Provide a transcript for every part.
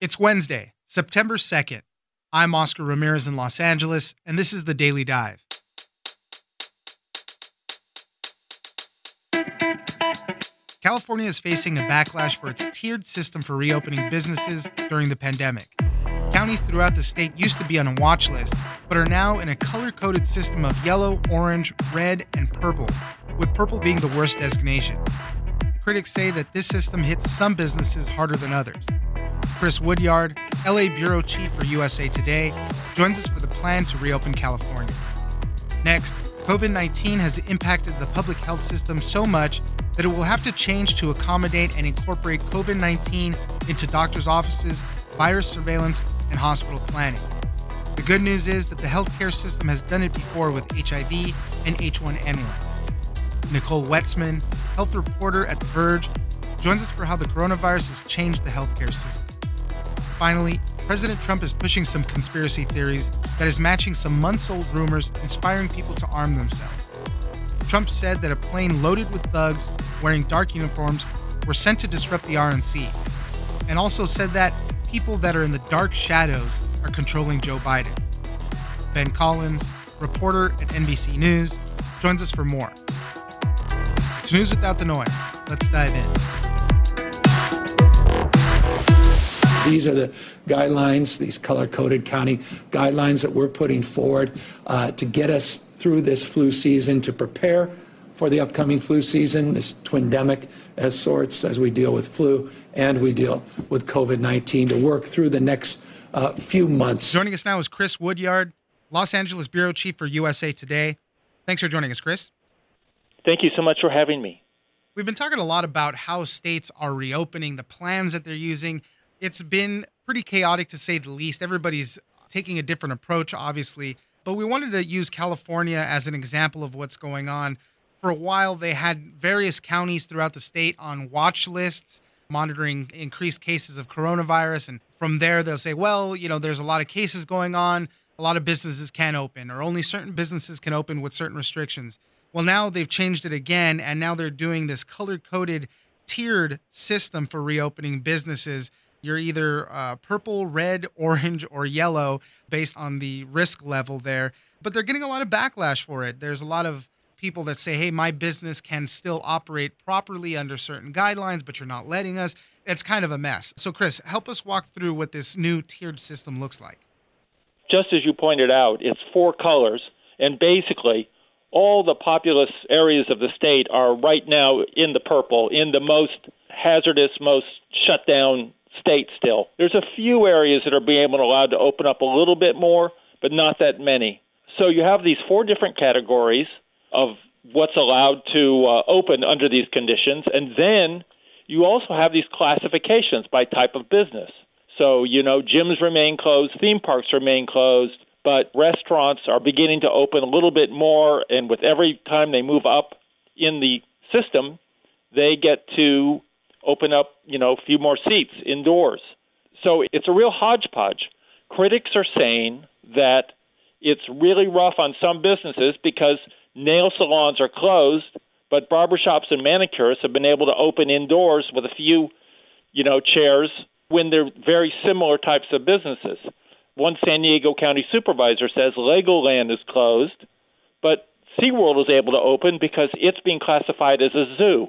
It's Wednesday, September 2nd. I'm Oscar Ramirez in Los Angeles, and this is the Daily Dive. California is facing a backlash for its tiered system for reopening businesses during the pandemic. Counties throughout the state used to be on a watch list, but are now in a color-coded system of yellow, orange, red, and purple, with purple being the worst designation. Critics say that this system hits some businesses harder than others. Chris Woodyard, LA Bureau Chief for USA Today, joins us for the plan to reopen California. Next, COVID-19 has impacted the public health system so much that it will have to change to accommodate and incorporate COVID-19 into doctors' offices, virus surveillance, and hospital planning. The good news is that the healthcare system has done it before with HIV and H1N1. Nicole Wetsman, health reporter at The Verge, joins us for how the coronavirus has changed the healthcare system. Finally, President Trump is pushing some conspiracy theories that is matching some months-old rumors inspiring people to arm themselves. Trump said that a plane loaded with thugs wearing dark uniforms were sent to disrupt the RNC, and also said that people that are in the dark shadows are controlling Joe Biden. Ben Collins, reporter at NBC News, joins us for more. It's news without the noise. Let's dive in. These are the guidelines, these color-coded county guidelines that we're putting forward to get us through this flu season, to prepare for the upcoming flu season, this twindemic as sorts, as we deal with flu and we deal with COVID-19, to work through the next few months. Joining us now is Chris Woodyard, Los Angeles Bureau Chief for USA Today. Thanks for joining us, Chris. Thank you so much for having me. We've been talking a lot about how states are reopening, the plans that they're using. It's been pretty chaotic, to say the least. Everybody's taking a different approach, obviously. But we wanted to use California as an example of what's going on. For a while, they had various counties throughout the state on watch lists, monitoring increased cases of coronavirus. And from there, they'll say, well, you know, there's a lot of cases going on. A lot of businesses can't open, or only certain businesses can open with certain restrictions. Well, now they've changed it again, and now they're doing this color-coded, tiered system for reopening businesses. You're either purple, red, orange, or yellow based on the risk level there. But they're getting a lot of backlash for it. There's a lot of people that say, hey, my business can still operate properly under certain guidelines, but you're not letting us. It's kind of a mess. So, Chris, help us walk through what this new tiered system looks like. Just as you pointed out, it's four colors, and basically all the populous areas of the state are right now in the purple, in the most hazardous, most shut down state still. There's a few areas that are being able and allowed to open up a little bit more, but not that many. So you have these four different categories of what's allowed to open under these conditions. And then you also have these classifications by type of business. So, you know, gyms remain closed, theme parks remain closed, but restaurants are beginning to open a little bit more, and with every time they move up in the system, they get to open up, you know, a few more seats indoors. So it's a real hodgepodge. Critics are saying that it's really rough on some businesses because nail salons are closed, but barbershops and manicurists have been able to open indoors with a few, you know, chairs when they're very similar types of businesses. One San Diego County supervisor says Legoland is closed, but SeaWorld is able to open because it's being classified as a zoo.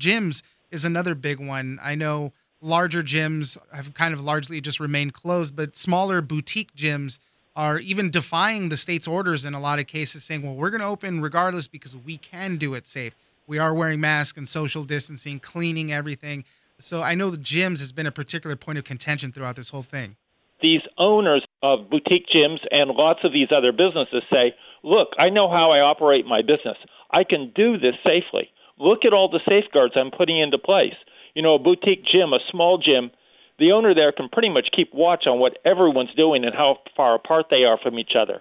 Gyms is another big one. I know larger gyms have kind of largely just remained closed, but smaller boutique gyms are even defying the state's orders in a lot of cases, saying, well, we're going to open regardless because we can do it safe. We are wearing masks and social distancing, cleaning everything. So I know the gyms has been a particular point of contention throughout this whole thing. These owners of boutique gyms and lots of these other businesses say, look, I know how I operate my business. I can do this safely. Look at all the safeguards I'm putting into place. You know, a boutique gym, a small gym, the owner there can pretty much keep watch on what everyone's doing and how far apart they are from each other.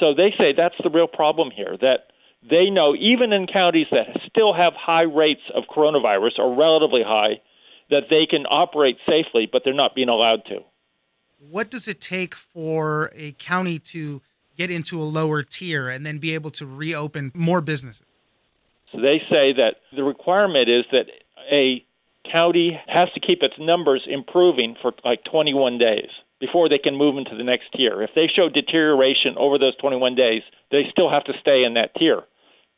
So they say that's the real problem here, that they know even in counties that still have high rates of coronavirus, or relatively high, that they can operate safely, but they're not being allowed to. What does it take for a county to get into a lower tier and then be able to reopen more businesses? So they say that the requirement is that a county has to keep its numbers improving for like 21 days before they can move into the next tier. If they show deterioration over those 21 days, they still have to stay in that tier.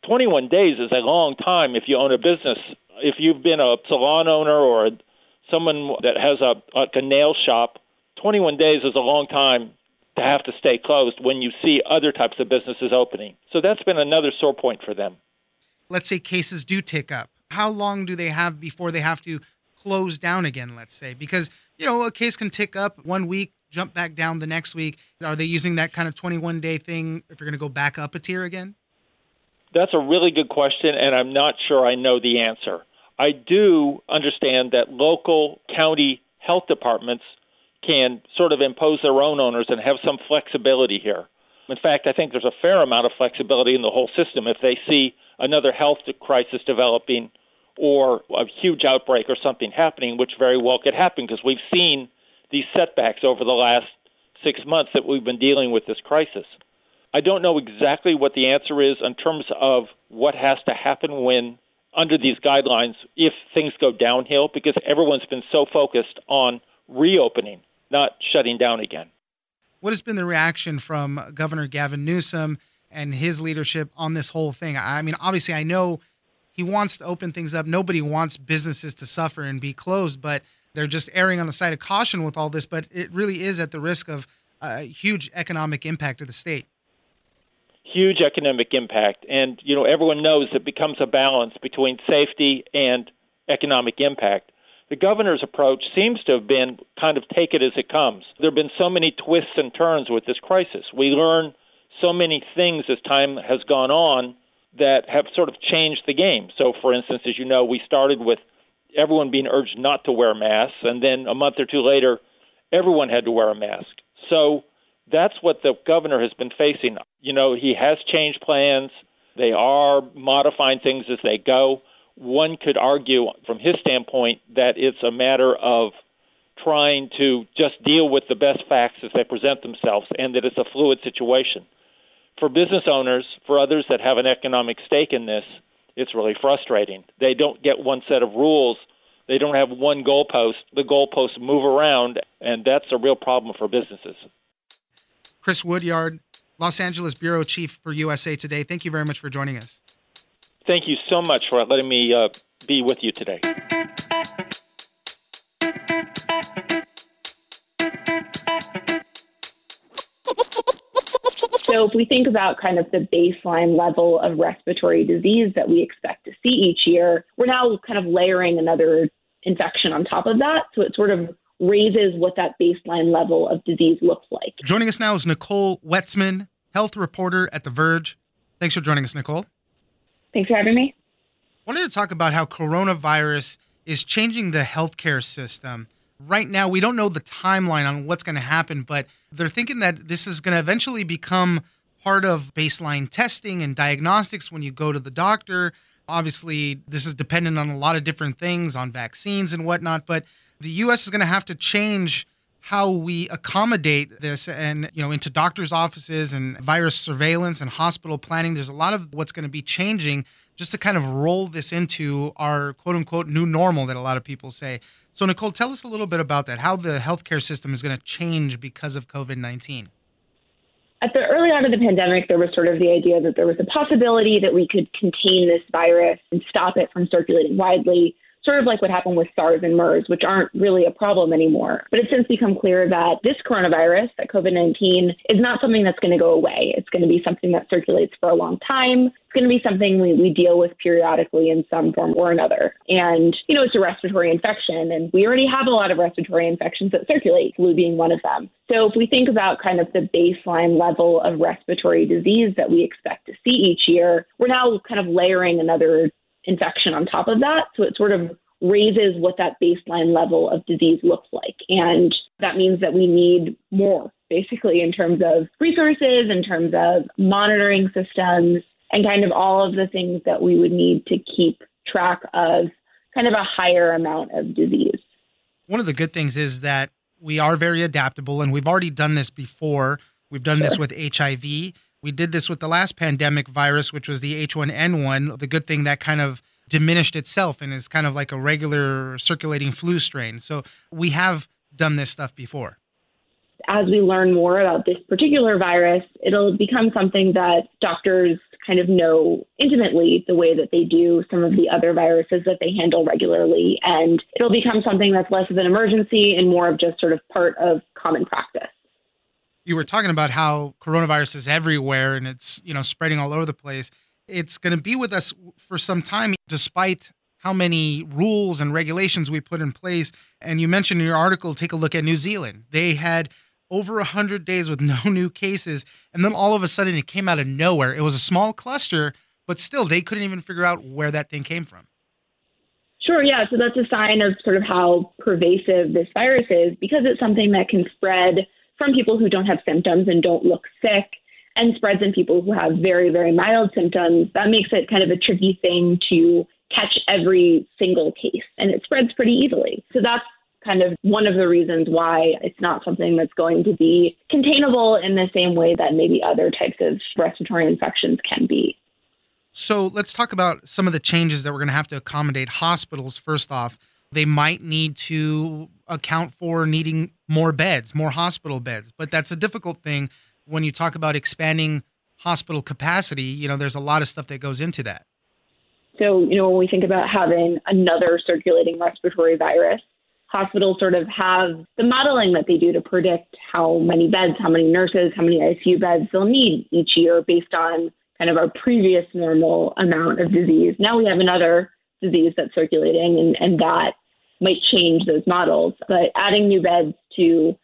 21 days is a long time if you own a business. If you've been a salon owner or someone that has a nail shop, 21 days is a long time to have to stay closed when you see other types of businesses opening. So that's been another sore point for them. Let's say cases do tick up. How long do they have before they have to close down again, let's say? Because, you know, a case can tick up 1 week, jump back down the next week. Are they using that kind of 21-day thing if you're going to go back up a tier again? That's a really good question, and I'm not sure I know the answer. I do understand that local county health departments can sort of impose their own owners and have some flexibility here. In fact, I think there's a fair amount of flexibility in the whole system. If they see another health crisis developing or a huge outbreak or something happening, which very well could happen because we've seen these setbacks over the last 6 months that we've been dealing with this crisis. I don't know exactly what the answer is in terms of what has to happen when under these guidelines if things go downhill, because everyone's been so focused on reopening, not shutting down again. What has been the reaction from Governor Gavin Newsom and his leadership on this whole thing? I mean, obviously, I know he wants to open things up. Nobody wants businesses to suffer and be closed, but they're just erring on the side of caution with all this. But it really is at the risk of a huge economic impact to the state. Huge economic impact. And, you know, everyone knows it becomes a balance between safety and economic impact. The governor's approach seems to have been kind of take it as it comes. There have been so many twists and turns with this crisis. We learn so many things as time has gone on that have sort of changed the game. So, for instance, as you know, we started with everyone being urged not to wear masks, and then a month or two later, everyone had to wear a mask. So that's what the governor has been facing. You know, he has changed plans. They are modifying things as they go. One could argue from his standpoint that it's a matter of trying to just deal with the best facts as they present themselves and that it's a fluid situation. For business owners, for others that have an economic stake in this, it's really frustrating. They don't get one set of rules. They don't have one goalpost. The goalposts move around, and that's a real problem for businesses. Chris Woodyard, Los Angeles Bureau Chief for USA Today. Thank you very much for joining us. Thank you so much for letting me be with you today. So if we think about kind of the baseline level of respiratory disease that we expect to see each year, we're now kind of layering another infection on top of that. So it sort of raises what that baseline level of disease looks like. Joining us now is Nicole Wetsman, health reporter at The Verge. Thanks for joining us, Nicole. Thanks for having me. I wanted to talk about how coronavirus is changing the healthcare system. Right now, we don't know the timeline on what's going to happen, but they're thinking that this is going to eventually become part of baseline testing and diagnostics when you go to the doctor. Obviously, this is dependent on a lot of different things, on vaccines and whatnot, but the U.S. is going to have to change how we accommodate this and, you know, into doctors' offices and virus surveillance and hospital planning. There's a lot of what's going to be changing just to kind of roll this into our quote unquote new normal that a lot of people say. So, Nicole, tell us a little bit about that, how the healthcare system is going to change because of COVID-19. At the early on of the pandemic, there was sort of the idea that there was a possibility that we could contain this virus and stop it from circulating widely, sort of like what happened with SARS and MERS, which aren't really a problem anymore. But it's since become clear that this coronavirus, that COVID-19, is not something that's going to go away. It's going to be something that circulates for a long time. It's going to be something we deal with periodically in some form or another. And, you know, it's a respiratory infection, and we already have a lot of respiratory infections that circulate, flu being one of them. So if we think about kind of the baseline level of respiratory disease that we expect to see each year, we're now kind of layering another infection on top of that. So it sort of raises what that baseline level of disease looks like. And that means that we need more, basically, in terms of resources, in terms of monitoring systems, and kind of all of the things that we would need to keep track of kind of a higher amount of disease. One of the good things is that we are very adaptable, and we've already done this before. We've done this with HIV. We did this with the last pandemic virus, which was the H1N1. The good thing that kind of diminished itself and is kind of like a regular circulating flu strain. So we have done this stuff before. As we learn more about this particular virus, it'll become something that doctors kind of know intimately the way that they do some of the other viruses that they handle regularly. And it'll become something that's less of an emergency and more of just sort of part of common practice. You were talking about how coronavirus is everywhere and it's, you know, spreading all over the place. It's going to be with us for some time, despite how many rules and regulations we put in place. And you mentioned in your article, take a look at New Zealand. They had over 100 days with no new cases. And then all of a sudden it came out of nowhere. It was a small cluster, but still they couldn't even figure out where that thing came from. Sure, yeah. So that's a sign of sort of how pervasive this virus is, because it's something that can spread from people who don't have symptoms and don't look sick, and spreads in people who have very, very mild symptoms. That makes it kind of a tricky thing to catch every single case, and it spreads pretty easily. So that's kind of one of the reasons why it's not something that's going to be containable in the same way that maybe other types of respiratory infections can be. So let's talk about some of the changes that we're going to have to accommodate. Hospitals, first off, they might need to account for needing more beds, more hospital beds, but that's a difficult thing. When you talk about expanding hospital capacity, you know, there's a lot of stuff that goes into that. So, you know, when we think about having another circulating respiratory virus, hospitals sort of have the modeling that they do to predict how many beds, how many nurses, how many ICU beds they'll need each year based on kind of our previous normal amount of disease. Now we have another disease that's circulating, and that might change those models. But adding new beds to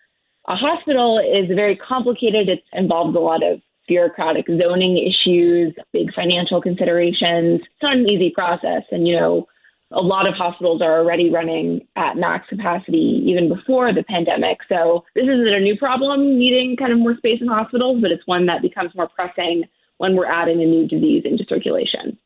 a hospital is very complicated. It involves a lot of bureaucratic zoning issues, big financial considerations. It's not an easy process. And, you know, a lot of hospitals are already running at max capacity even before the pandemic. So this isn't a new problem, needing kind of more space in hospitals, but it's one that becomes more pressing when we're adding a new disease into circulation.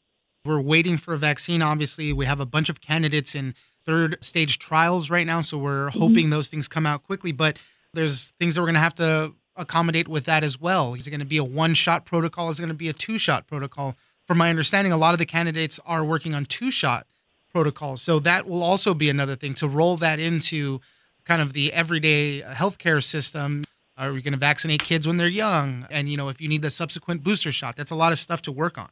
We're waiting for a vaccine. Obviously, we have a bunch of candidates in third stage trials right now, so we're hoping those things come out quickly. But there's things that we're going to have to accommodate with that as well. Is it going to be a one-shot protocol? Is it going to be a two-shot protocol? From my understanding, a lot of the candidates are working on two-shot protocols. So that will also be another thing, to roll that into kind of the everyday healthcare system. Are we going to vaccinate kids when they're young? And, you know, if you need the subsequent booster shot, that's a lot of stuff to work on.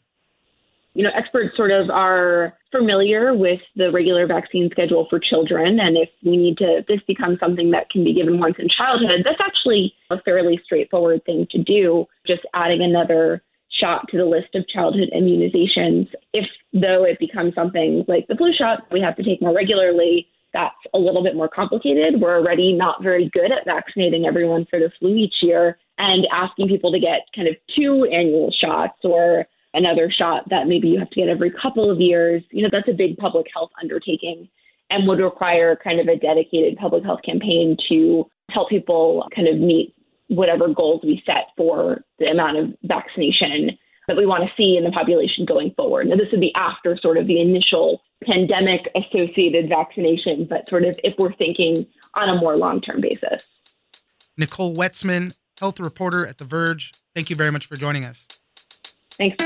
You know, experts sort of are familiar with the regular vaccine schedule for children. And if we need to, this becomes something that can be given once in childhood, that's actually a fairly straightforward thing to do, just adding another shot to the list of childhood immunizations. If, though, it becomes something like the flu shot we have to take more regularly, that's a little bit more complicated. We're already not very good at vaccinating everyone for the flu each year, and asking people to get kind of two annual shots or another shot that maybe you have to get every couple of years, you know, that's a big public health undertaking and would require kind of a dedicated public health campaign to help people kind of meet whatever goals we set for the amount of vaccination that we want to see in the population going forward. Now, this would be after sort of the initial pandemic-associated vaccination, but sort of if we're thinking on a more long-term basis. Nicole Wetsman, health reporter at The Verge, thank you very much for joining us. Thanks.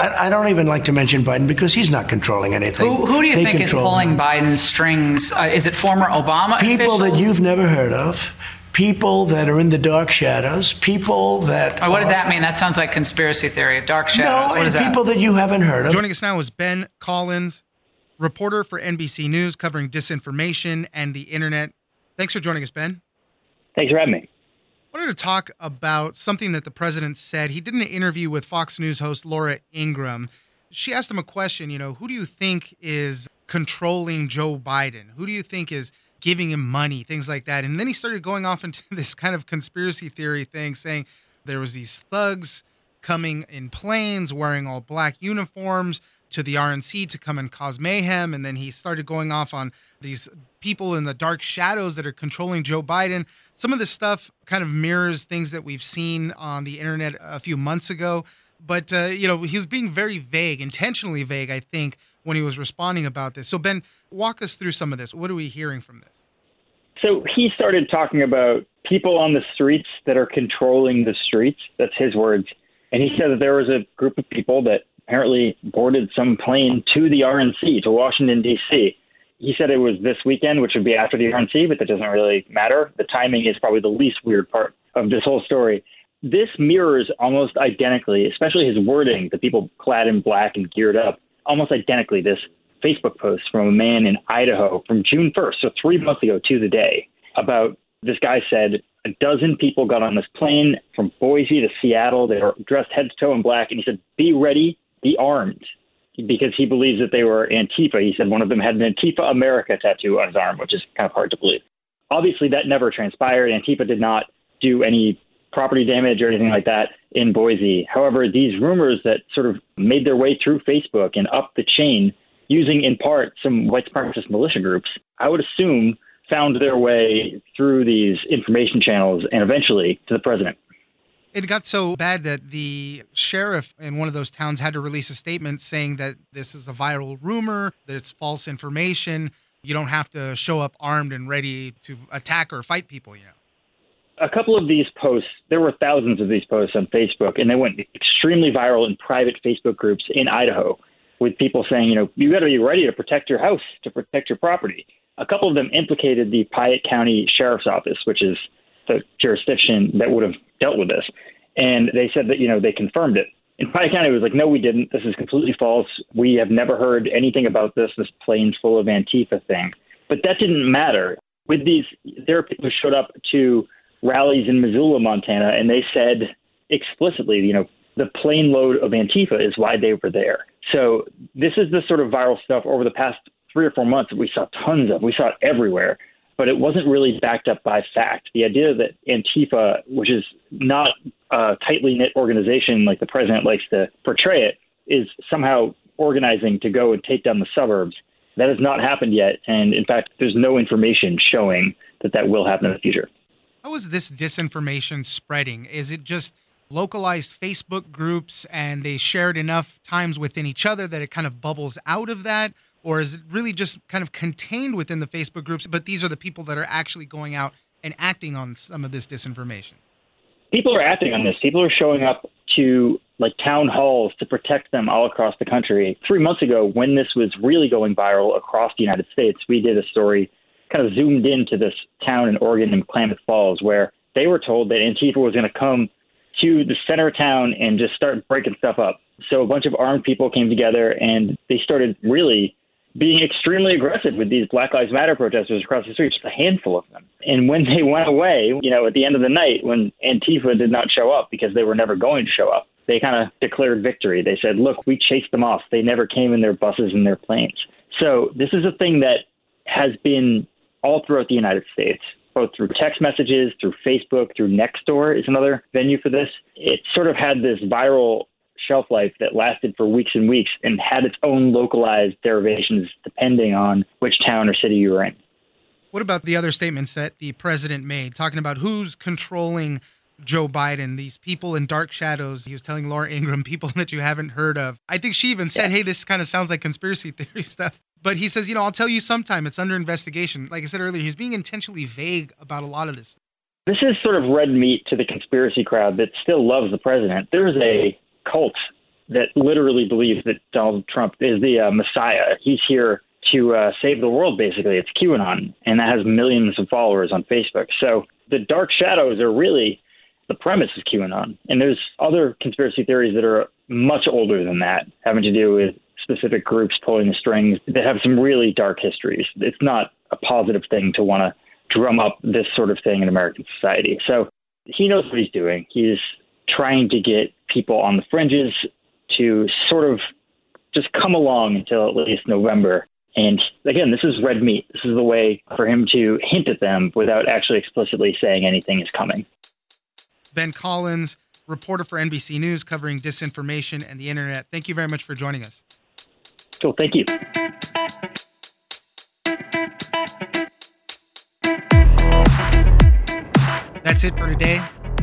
I don't even like to mention Biden because he's not controlling anything. Who do you think is pulling Biden's strings? Is it former Obama officials? People that you've never heard of. People that are in the dark shadows, people that... Oh, what does that mean? That sounds like conspiracy theory, dark shadows. No, it's people that you haven't heard of. Joining us now is Ben Collins, reporter for NBC News covering disinformation and the internet. Thanks for joining us, Ben. Thanks for having me. I wanted to talk about something that the president said. He did an interview with Fox News host Laura Ingraham. She asked him a question, you know, who do you think is controlling Joe Biden? Who do you think is giving him money, things like that. And then he started going off into this kind of conspiracy theory thing, saying there was these thugs coming in planes, wearing all black uniforms to the RNC to come and cause mayhem. And then he started going off on these people in the dark shadows that are controlling Joe Biden. Some of this stuff kind of mirrors things that we've seen on the internet a few months ago. But, you know, he was being very vague, intentionally vague, I think, when he was responding about this. So, Ben, walk us through some of this. What are we hearing from this? So he started talking about people on the streets that are controlling the streets. That's his words. And he said that there was a group of people that apparently boarded some plane to the RNC, to Washington, D.C. He said it was this weekend, which would be after the RNC, but that doesn't really matter. The timing is probably the least weird part of this whole story. This mirrors almost identically, especially his wording, the people clad in black and geared up, almost identically this Facebook post from a man in Idaho from June 1st, so 3 months ago to the day, about this guy said, a dozen people got on this plane from Boise to Seattle. They were dressed head to toe in black. And he said, be ready, be armed, because he believes that they were Antifa. He said one of them had an Antifa America tattoo on his arm, which is kind of hard to believe. Obviously, that never transpired. Antifa did not do any property damage or anything like that in Boise. However, these rumors that sort of made their way through Facebook and up the chain, using in part some white supremacist militia groups, I would assume found their way through these information channels and eventually to the president. It got so bad that the sheriff in one of those towns had to release a statement saying that this is a viral rumor, that it's false information. You don't have to show up armed and ready to attack or fight people, you know. A couple of these posts, there were thousands of these posts on Facebook, and they went extremely viral in private Facebook groups in Idaho with people saying, you know, you got to be ready to protect your house, to protect your property. A couple of them implicated the Piatt County Sheriff's Office, which is the jurisdiction that would have dealt with this. And they said that, you know, they confirmed it. In Piatt County, it was like, no, we didn't. This is completely false. We have never heard anything about this plane's full of Antifa thing. But that didn't matter. With these, there are people who showed up to rallies in Missoula, Montana, and they said explicitly, you know, the plane load of Antifa is why they were there. So this is the sort of viral stuff over the past 3 or 4 months that we saw tons of. We saw it everywhere, but it wasn't really backed up by fact. The idea that Antifa, which is not a tightly knit organization like the president likes to portray it, is somehow organizing to go and take down the suburbs, that has not happened yet. And in fact, there's no information showing that that will happen in the future. How is this disinformation spreading? Is it just localized Facebook groups and they shared enough times within each other that it kind of bubbles out of that? Or is it really just kind of contained within the Facebook groups, but these are the people that are actually going out and acting on some of this disinformation? People are acting on this. People are showing up to like town halls to protect them all across the country. 3 months ago, when this was really going viral across the United States, we did a story kind of zoomed into this town in Oregon in Klamath Falls where they were told that Antifa was going to come to the center of town and just start breaking stuff up. So a bunch of armed people came together and they started really being extremely aggressive with these Black Lives Matter protesters across the street, just a handful of them. And when they went away, you know, at the end of the night, when Antifa did not show up because they were never going to show up, they kind of declared victory. They said, look, we chased them off. They never came in their buses and their planes. So this is a thing that has been all throughout the United States, both through text messages, through Facebook, through Nextdoor is another venue for this. It sort of had this viral shelf life that lasted for weeks and weeks and had its own localized derivations depending on which town or city you were in. What about the other statements that the president made, talking about who's controlling Joe Biden, these people in dark shadows? He was telling Laura Ingraham, people that you haven't heard of. I think she even said, hey, this kind of sounds like conspiracy theory stuff. But he says, you know, I'll tell you sometime, it's under investigation. Like I said earlier, he's being intentionally vague about a lot of this. This is sort of red meat to the conspiracy crowd that still loves the president. There's a cult that literally believes that Donald Trump is the Messiah. He's here to save the world, basically. It's QAnon, and that has millions of followers on Facebook. So the dark shadows are really the premise of QAnon. And there's other conspiracy theories that are much older than that, having to do with specific groups pulling the strings that have some really dark histories. It's not a positive thing to want to drum up this sort of thing in American society. So he knows what he's doing. He's trying to get people on the fringes to sort of just come along until at least November. And again, this is red meat. This is the way for him to hint at them without actually explicitly saying anything is coming. Ben Collins, reporter for NBC News covering disinformation and the internet. Thank you very much for joining us. Cool. Thank you. That's it for today.